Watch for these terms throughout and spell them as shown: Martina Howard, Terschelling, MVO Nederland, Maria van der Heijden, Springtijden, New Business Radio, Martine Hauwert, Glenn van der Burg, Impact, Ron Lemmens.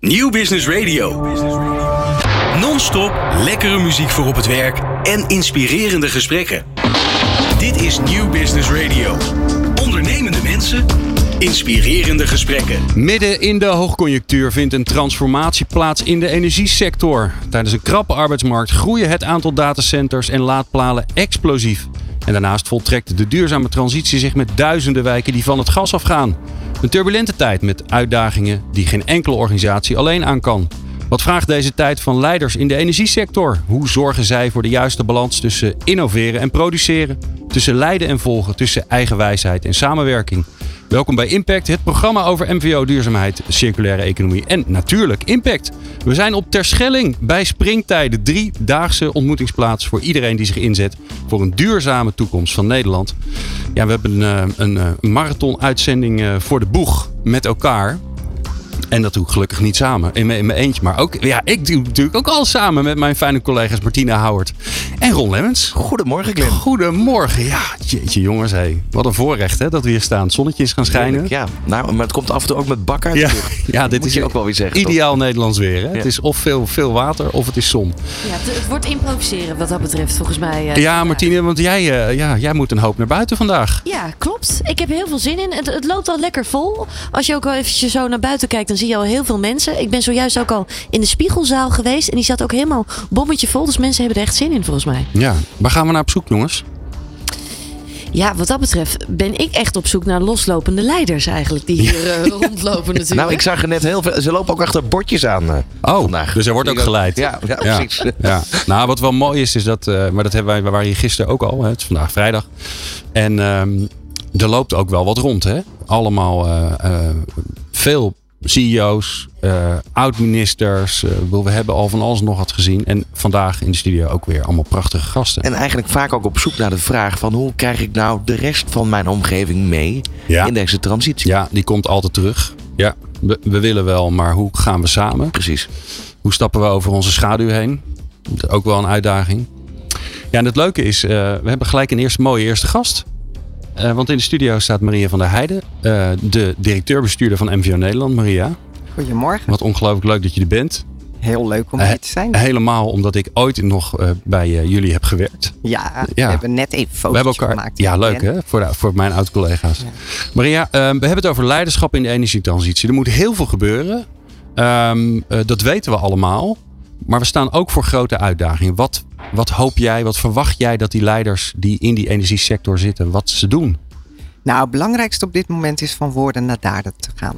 New Business Radio. Non-stop lekkere muziek voor op het werk en inspirerende gesprekken. Dit is New Business Radio. Ondernemende mensen, inspirerende gesprekken. Midden in de hoogconjunctuur vindt een transformatie plaats in de energiesector. Tijdens een krappe arbeidsmarkt groeien het aantal datacenters en laadpalen explosief. En daarnaast voltrekt de duurzame transitie zich met duizenden wijken die van het gas afgaan. Een turbulente tijd met uitdagingen die geen enkele organisatie alleen aan kan. Wat vraagt deze tijd van leiders in de energiesector? Hoe zorgen zij voor de juiste balans tussen innoveren en produceren? Tussen leiden en volgen, tussen eigenwijsheid en samenwerking? Welkom bij Impact, het programma over MVO, duurzaamheid, circulaire economie en natuurlijk Impact. We zijn op Terschelling bij Springtijden, de driedaagse ontmoetingsplaats voor iedereen die zich inzet voor een duurzame toekomst van Nederland. Ja, we hebben een marathon-uitzending voor de boeg met elkaar. En dat doe ik gelukkig niet samen, in mijn eentje. Maar ook, ja, ik doe natuurlijk ook al samen met mijn fijne collega's Martina Howard en Ron Lemmens. Goedemorgen, Glenn. Goedemorgen. Ja, jeetje jongens. Hey. Wat een voorrecht hè, dat we hier staan. Zonnetje is gaan schijnen. Heerlijk, ja, nou, maar het komt af en toe ook met bakken uit. Ja, ja, dit moet is je ook wel weer zeggen. Ideaal toch? Nederlands weer. Hè? Ja. Het is of veel water of het is zon. Ja, het wordt improviseren wat dat betreft volgens mij. Ja, Martine, want jij moet een hoop naar buiten vandaag. Ja, klopt. Ik heb heel veel zin in. Het loopt al lekker vol. Als je ook wel eventjes zo naar buiten kijkt, dan zie je al heel veel mensen. Ik ben zojuist ook al in de spiegelzaal geweest. En die zat ook helemaal bommetje vol. Dus mensen hebben er echt zin in volgens mij. Ja, waar gaan we naar op zoek, jongens? Ja, wat dat betreft ben ik echt op zoek naar loslopende leiders eigenlijk. Die hier rondlopen natuurlijk. Nou, ik zag er net heel veel. Ze lopen ook achter bordjes aan vandaag. Dus er wordt ook geleid. Ja, precies. Ja. Nou, wat wel mooi is dat... maar dat hebben we waren hier gisteren ook al. Hè, het is vandaag vrijdag. En er loopt ook wel wat rond. Hè? Allemaal veel... CEO's, oud-ministers. We hebben al van alles nog wat gezien. En vandaag in de studio ook weer allemaal prachtige gasten. En eigenlijk vaak ook op zoek naar de vraag van... hoe krijg ik nou de rest van mijn omgeving mee in deze transitie? Ja, die komt altijd terug. Ja, we willen wel, maar hoe gaan we samen? Precies. Hoe stappen we over onze schaduw heen? Dat is ook wel een uitdaging. Ja, en het leuke is, we hebben gelijk een mooie eerste gast... want in de studio staat Maria van der Heijden, de directeur-bestuurder van MVO Nederland. Maria. Goedemorgen. Wat ongelooflijk leuk dat je er bent. Heel leuk om hier te zijn. Helemaal omdat ik ooit nog bij jullie heb gewerkt. Ja, we hebben net even foto's gemaakt. Ja, leuk hè, voor mijn oud-collega's. Ja. Maria, we hebben het over leiderschap in de energietransitie. Er moet heel veel gebeuren. Dat weten we allemaal. Maar we staan ook voor grote uitdagingen. Wat hoop jij, wat verwacht jij dat die leiders die in die energiesector zitten, wat ze doen? Nou, het belangrijkste op dit moment is van woorden naar daden te gaan.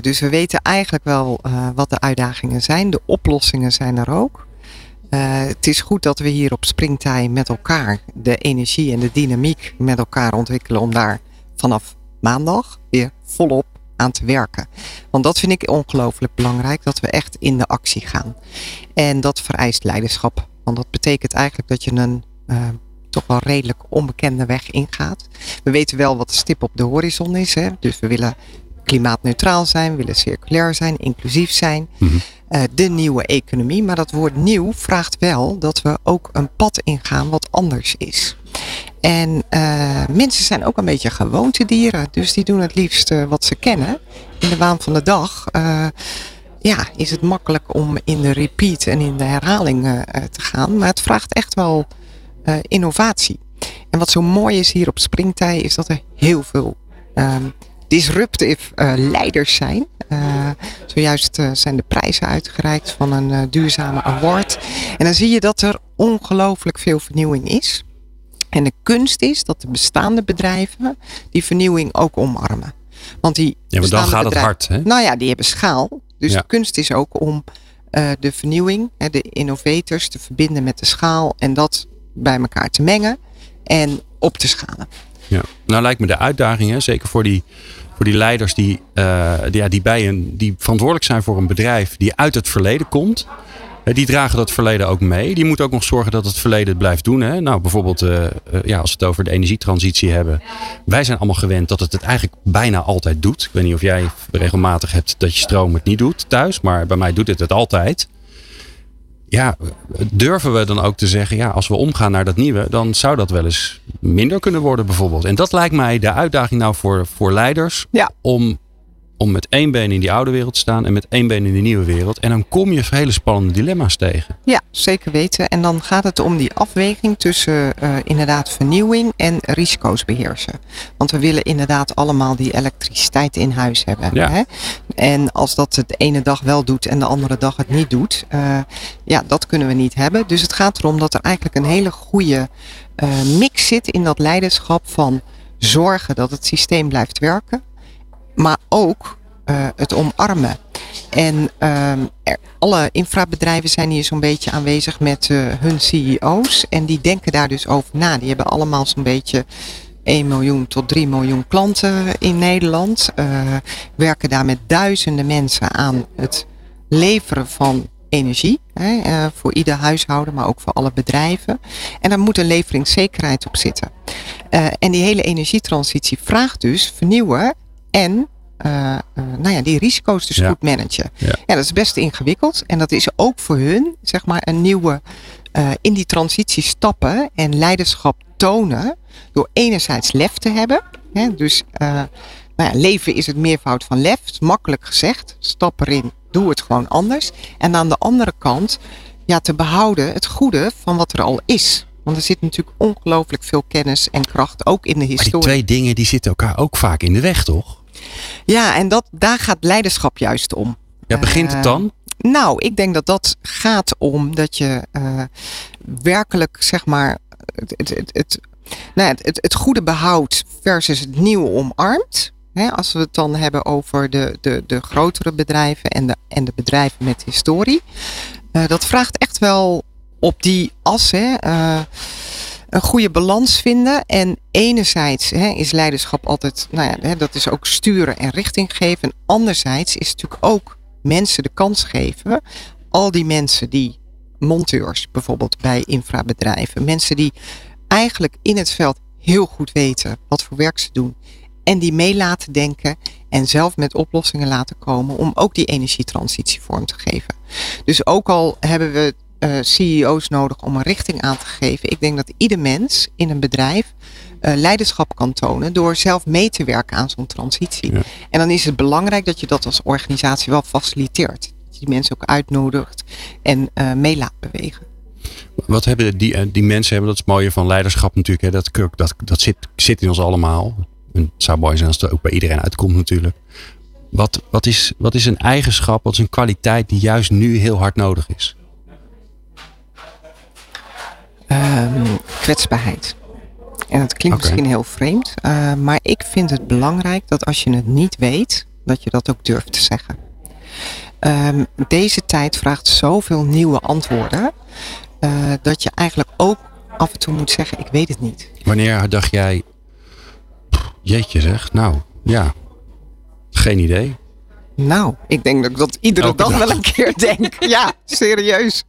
Dus we weten eigenlijk wel wat de uitdagingen zijn. De oplossingen zijn er ook. Het is goed dat we hier op Springtij met elkaar de energie en de dynamiek met elkaar ontwikkelen. Om daar vanaf maandag weer volop aan te werken. Want dat vind ik ongelooflijk belangrijk. Dat we echt in de actie gaan. En dat vereist leiderschap. Want dat betekent eigenlijk dat je een toch wel redelijk onbekende weg ingaat. We weten wel wat de stip op de horizon is. Hè? Dus we willen klimaatneutraal zijn, willen circulair zijn, inclusief zijn. Mm-hmm. De nieuwe economie. Maar dat woord nieuw vraagt wel dat we ook een pad ingaan wat anders is. En mensen zijn ook een beetje gewoontedieren. Dus die doen het liefst wat ze kennen. In de waan van de dag... is het makkelijk om in de repeat en in de herhaling te gaan. Maar het vraagt echt wel innovatie. En wat zo mooi is hier op Springtij is dat er heel veel disruptive leiders zijn. Zojuist zijn de prijzen uitgereikt van een duurzame award. En dan zie je dat er ongelooflijk veel vernieuwing is. En de kunst is dat de bestaande bedrijven die vernieuwing ook omarmen. Want die maar dan gaat het hard. Hè? Nou ja, die hebben schaal. Dus de kunst is ook om de vernieuwing, de innovators te verbinden met de schaal. En dat bij elkaar te mengen en op te schalen. Ja. Nou lijkt me de uitdaging, hè, zeker voor die leiders die verantwoordelijk zijn voor een bedrijf die uit het verleden komt. Die dragen dat verleden ook mee. Die moeten ook nog zorgen dat het verleden het blijft doen. Hè? Nou, bijvoorbeeld als we het over de energietransitie hebben. Wij zijn allemaal gewend dat het eigenlijk bijna altijd doet. Ik weet niet of jij regelmatig hebt dat je stroom het niet doet thuis. Maar bij mij doet het altijd. Ja, durven we dan ook te zeggen. Ja, als we omgaan naar dat nieuwe. Dan zou dat wel eens minder kunnen worden bijvoorbeeld. En dat lijkt mij de uitdaging nou voor leiders. Ja. Om om met één been in die oude wereld te staan en met één been in die nieuwe wereld. En dan kom je hele spannende dilemma's tegen. Ja, zeker weten. En dan gaat het om die afweging tussen inderdaad vernieuwing en risico's beheersen. Want we willen inderdaad allemaal die elektriciteit in huis hebben. Ja. Hè? En als dat het de ene dag wel doet en de andere dag het niet doet, dat kunnen we niet hebben. Dus het gaat erom dat er eigenlijk een hele goede mix zit in dat leiderschap van zorgen dat het systeem blijft werken. Maar ook het omarmen. En alle infrabedrijven zijn hier zo'n beetje aanwezig met hun CEO's. En die denken daar dus over na. Die hebben allemaal zo'n beetje 1 miljoen tot 3 miljoen klanten in Nederland. Werken daar met duizenden mensen aan het leveren van energie. Hè, voor ieder huishouden, maar ook voor alle bedrijven. En daar moet een leveringszekerheid op zitten. En die hele energietransitie vraagt dus vernieuwen. En die risico's dus goed managen. Ja. Ja, dat is best ingewikkeld. En dat is ook voor hun zeg maar een nieuwe in die transitie stappen en leiderschap tonen. Door enerzijds lef te hebben. Hè, dus leven is het meervoud van lef. Makkelijk gezegd. Stap erin. Doe het gewoon anders. En aan de andere kant te behouden het goede van wat er al is. Want er zit natuurlijk ongelooflijk veel kennis en kracht ook in de historie. Maar die twee dingen die zitten elkaar ook vaak in de weg, toch? Ja, en daar gaat leiderschap juist om. Ja, begint het dan? Ik denk dat gaat om dat je werkelijk zeg maar het goede behoudt versus het nieuwe omarmt. Hè, als we het dan hebben over de grotere bedrijven en de bedrijven met historie. Dat vraagt echt wel op die as een goede balans vinden. En enerzijds is leiderschap altijd, dat is ook sturen en richting geven. En anderzijds is het natuurlijk ook mensen de kans geven. Al die mensen die, monteurs bijvoorbeeld bij infrabedrijven. Mensen die eigenlijk in het veld heel goed weten wat voor werk ze doen. En die mee laten denken en zelf met oplossingen laten komen. Om ook die energietransitie vorm te geven. Dus ook al hebben we CEO's nodig om een richting aan te geven. Ik denk dat ieder mens in een bedrijf leiderschap kan tonen door zelf mee te werken aan zo'n transitie. Ja. En dan is het belangrijk dat je dat als organisatie wel faciliteert. Dat je die mensen ook uitnodigt en mee laat bewegen. Wat hebben die mensen hebben? Dat is het mooie van leiderschap natuurlijk. Hè? Dat zit in ons allemaal. En het zou mooi zijn als het ook bij iedereen uitkomt natuurlijk. Wat is een eigenschap, wat is een kwaliteit die juist nu heel hard nodig is? Kwetsbaarheid. En dat klinkt misschien heel vreemd. Maar ik vind het belangrijk dat als je het niet weet, dat je dat ook durft te zeggen. Deze tijd vraagt zoveel nieuwe antwoorden. Dat je eigenlijk ook af en toe moet zeggen, ik weet het niet. Wanneer dacht jij, jeetje zeg, geen idee. Nou, ik denk dat ik dat iedere dag wel een keer denk. Ja, serieus.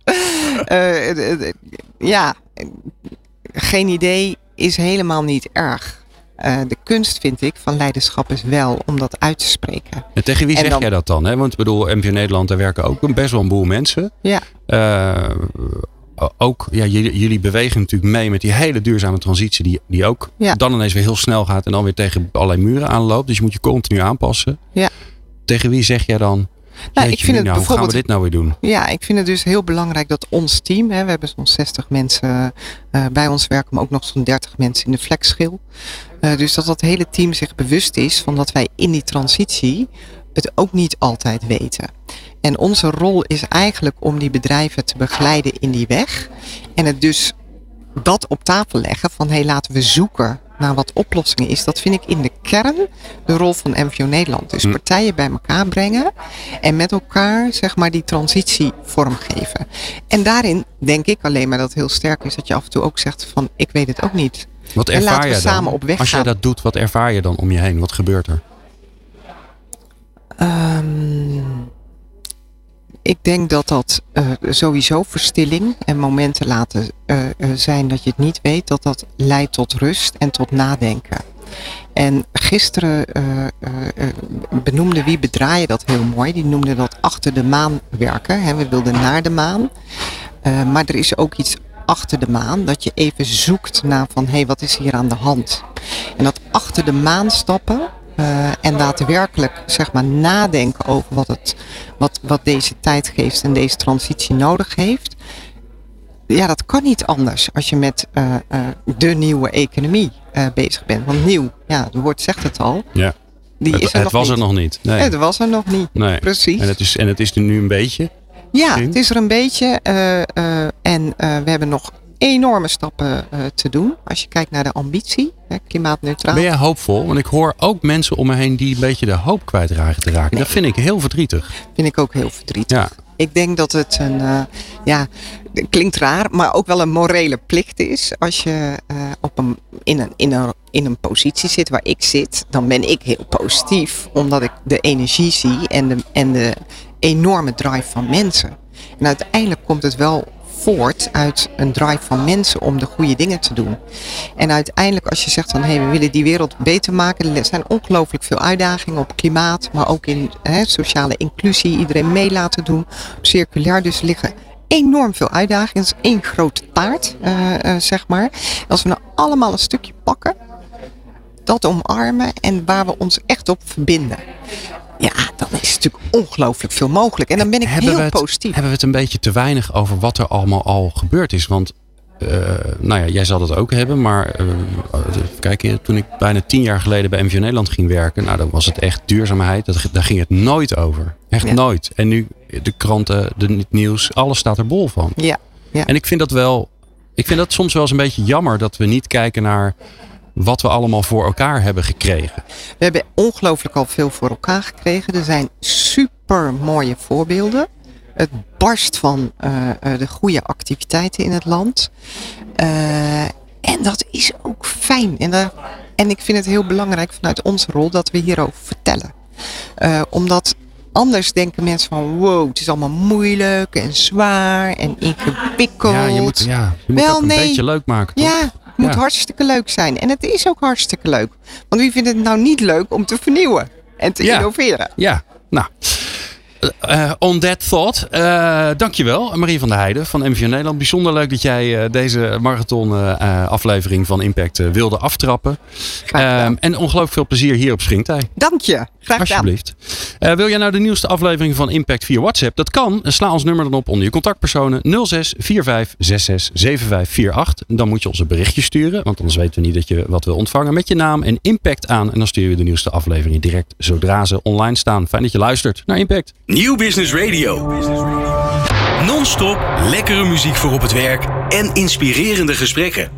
Geen idee is helemaal niet erg. De kunst, vind ik, van leiderschap is wel om dat uit te spreken. En tegen wie zeg jij dat dan? Hè? Want ik bedoel, MVO Nederland, daar werken ook best wel een boel mensen. Ja. Jullie bewegen natuurlijk mee met die hele duurzame transitie die ook dan ineens weer heel snel gaat en dan weer tegen allerlei muren aanloopt. Dus je moet je continu aanpassen. Ja. Tegen wie zeg jij dan? Hoe gaan we dit nou weer doen? Ja, ik vind het dus heel belangrijk dat ons team, we hebben zo'n 60 mensen bij ons werken, maar ook nog zo'n 30 mensen in de flexschil. Dus dat dat hele team zich bewust is van dat wij in die transitie het ook niet altijd weten. En onze rol is eigenlijk om die bedrijven te begeleiden in die weg. En het dus dat op tafel leggen van laten we zoeken naar wat oplossingen is. Dat vind ik in de kern de rol van MVO Nederland. Dus partijen bij elkaar brengen en met elkaar zeg maar die transitie vormgeven. En daarin denk ik alleen maar dat het heel sterk is dat je af en toe ook zegt van ik weet het ook niet. Wat ervaar en laten we je samen dan? Op weg als jij dat doet, wat ervaar je dan om je heen? Wat gebeurt er? Ik denk dat sowieso verstilling en momenten laten zijn dat je het niet weet, dat leidt tot rust en tot nadenken. En gisteren benoemde Wie Bedraaien dat heel mooi. Die noemde dat achter de maan werken. Hè. We wilden naar de maan. Maar er is ook iets achter de maan. Dat je even zoekt naar wat is hier aan de hand. En dat achter de maan stappen En daadwerkelijk zeg maar nadenken over wat deze tijd geeft en deze transitie nodig heeft. Ja, dat kan niet anders als je met de nieuwe economie bezig bent. Want nieuw, ja, het woord zegt het al. Ja. Het was er nog niet. Nee. Het was er nog niet, nee. Precies. En het is er nu een beetje? Ja, het is er een beetje. We hebben nog enorme stappen te doen. Als je kijkt naar de ambitie, klimaatneutraal. Ben jij hoopvol? Want ik hoor ook mensen om me heen die een beetje de hoop kwijtraken. Nee. Dat vind ik heel verdrietig. Vind ik ook heel verdrietig. Ja. Ik denk dat het klinkt raar, maar ook wel een morele plicht is. Als je in een positie zit waar ik zit, dan ben ik heel positief. Omdat ik de energie zie en de enorme drive van mensen. En uiteindelijk komt het wel voort uit een drive van mensen om de goede dingen te doen. En uiteindelijk als je zegt van we willen die wereld beter maken. Er zijn ongelooflijk veel uitdagingen op klimaat. Maar ook in sociale inclusie. Iedereen mee laten doen. Circulair dus liggen enorm veel uitdagingen. Het is één grote taart zeg maar. Als we nou allemaal een stukje pakken. Dat omarmen. En waar we ons echt op verbinden. Ja, dan is het natuurlijk ongelooflijk veel mogelijk. En dan ben ik heel positief. Hebben we het een beetje te weinig over wat er allemaal al gebeurd is? Want, jij zal dat ook hebben. Maar, toen ik bijna 10 jaar geleden bij MVO Nederland ging werken. Nou, dan was het echt duurzaamheid. Daar ging het nooit over. Echt nooit. En nu de kranten, het nieuws, alles staat er bol van. Ja, ja. En ik vind dat soms wel eens een beetje jammer dat we niet kijken naar wat we allemaal voor elkaar hebben gekregen. We hebben ongelooflijk al veel voor elkaar gekregen. Er zijn super mooie voorbeelden. Het barst van de goede activiteiten in het land. En dat is ook fijn. En ik vind het heel belangrijk vanuit onze rol dat we hierover vertellen. Omdat anders denken mensen van het is allemaal moeilijk en zwaar en ingewikkeld. Ja, je moet ook een beetje leuk maken, toch? Ja. Het moet hartstikke leuk zijn. En het is ook hartstikke leuk. Want wie vindt het nou niet leuk om te vernieuwen en te innoveren? Ja, nou. On that thought. Dankjewel, Maria van der Heijden van MVO Nederland. Bijzonder leuk dat jij deze marathon aflevering van Impact wilde aftrappen. En ongelooflijk veel plezier hier op Springtijden. Dank je. Graag gedaan. Alsjeblieft. Wil jij nou de nieuwste aflevering van Impact via WhatsApp? Dat kan. Sla ons nummer dan op onder je contactpersonen 06 45 66 75 48. Dan moet je ons een berichtje sturen. Want anders weten we niet dat je wat wil ontvangen. Met je naam en Impact aan. En dan sturen we de nieuwste afleveringen direct zodra ze online staan. Fijn dat je luistert naar Impact. New Business Radio. Non-stop lekkere muziek voor op het werk en inspirerende gesprekken.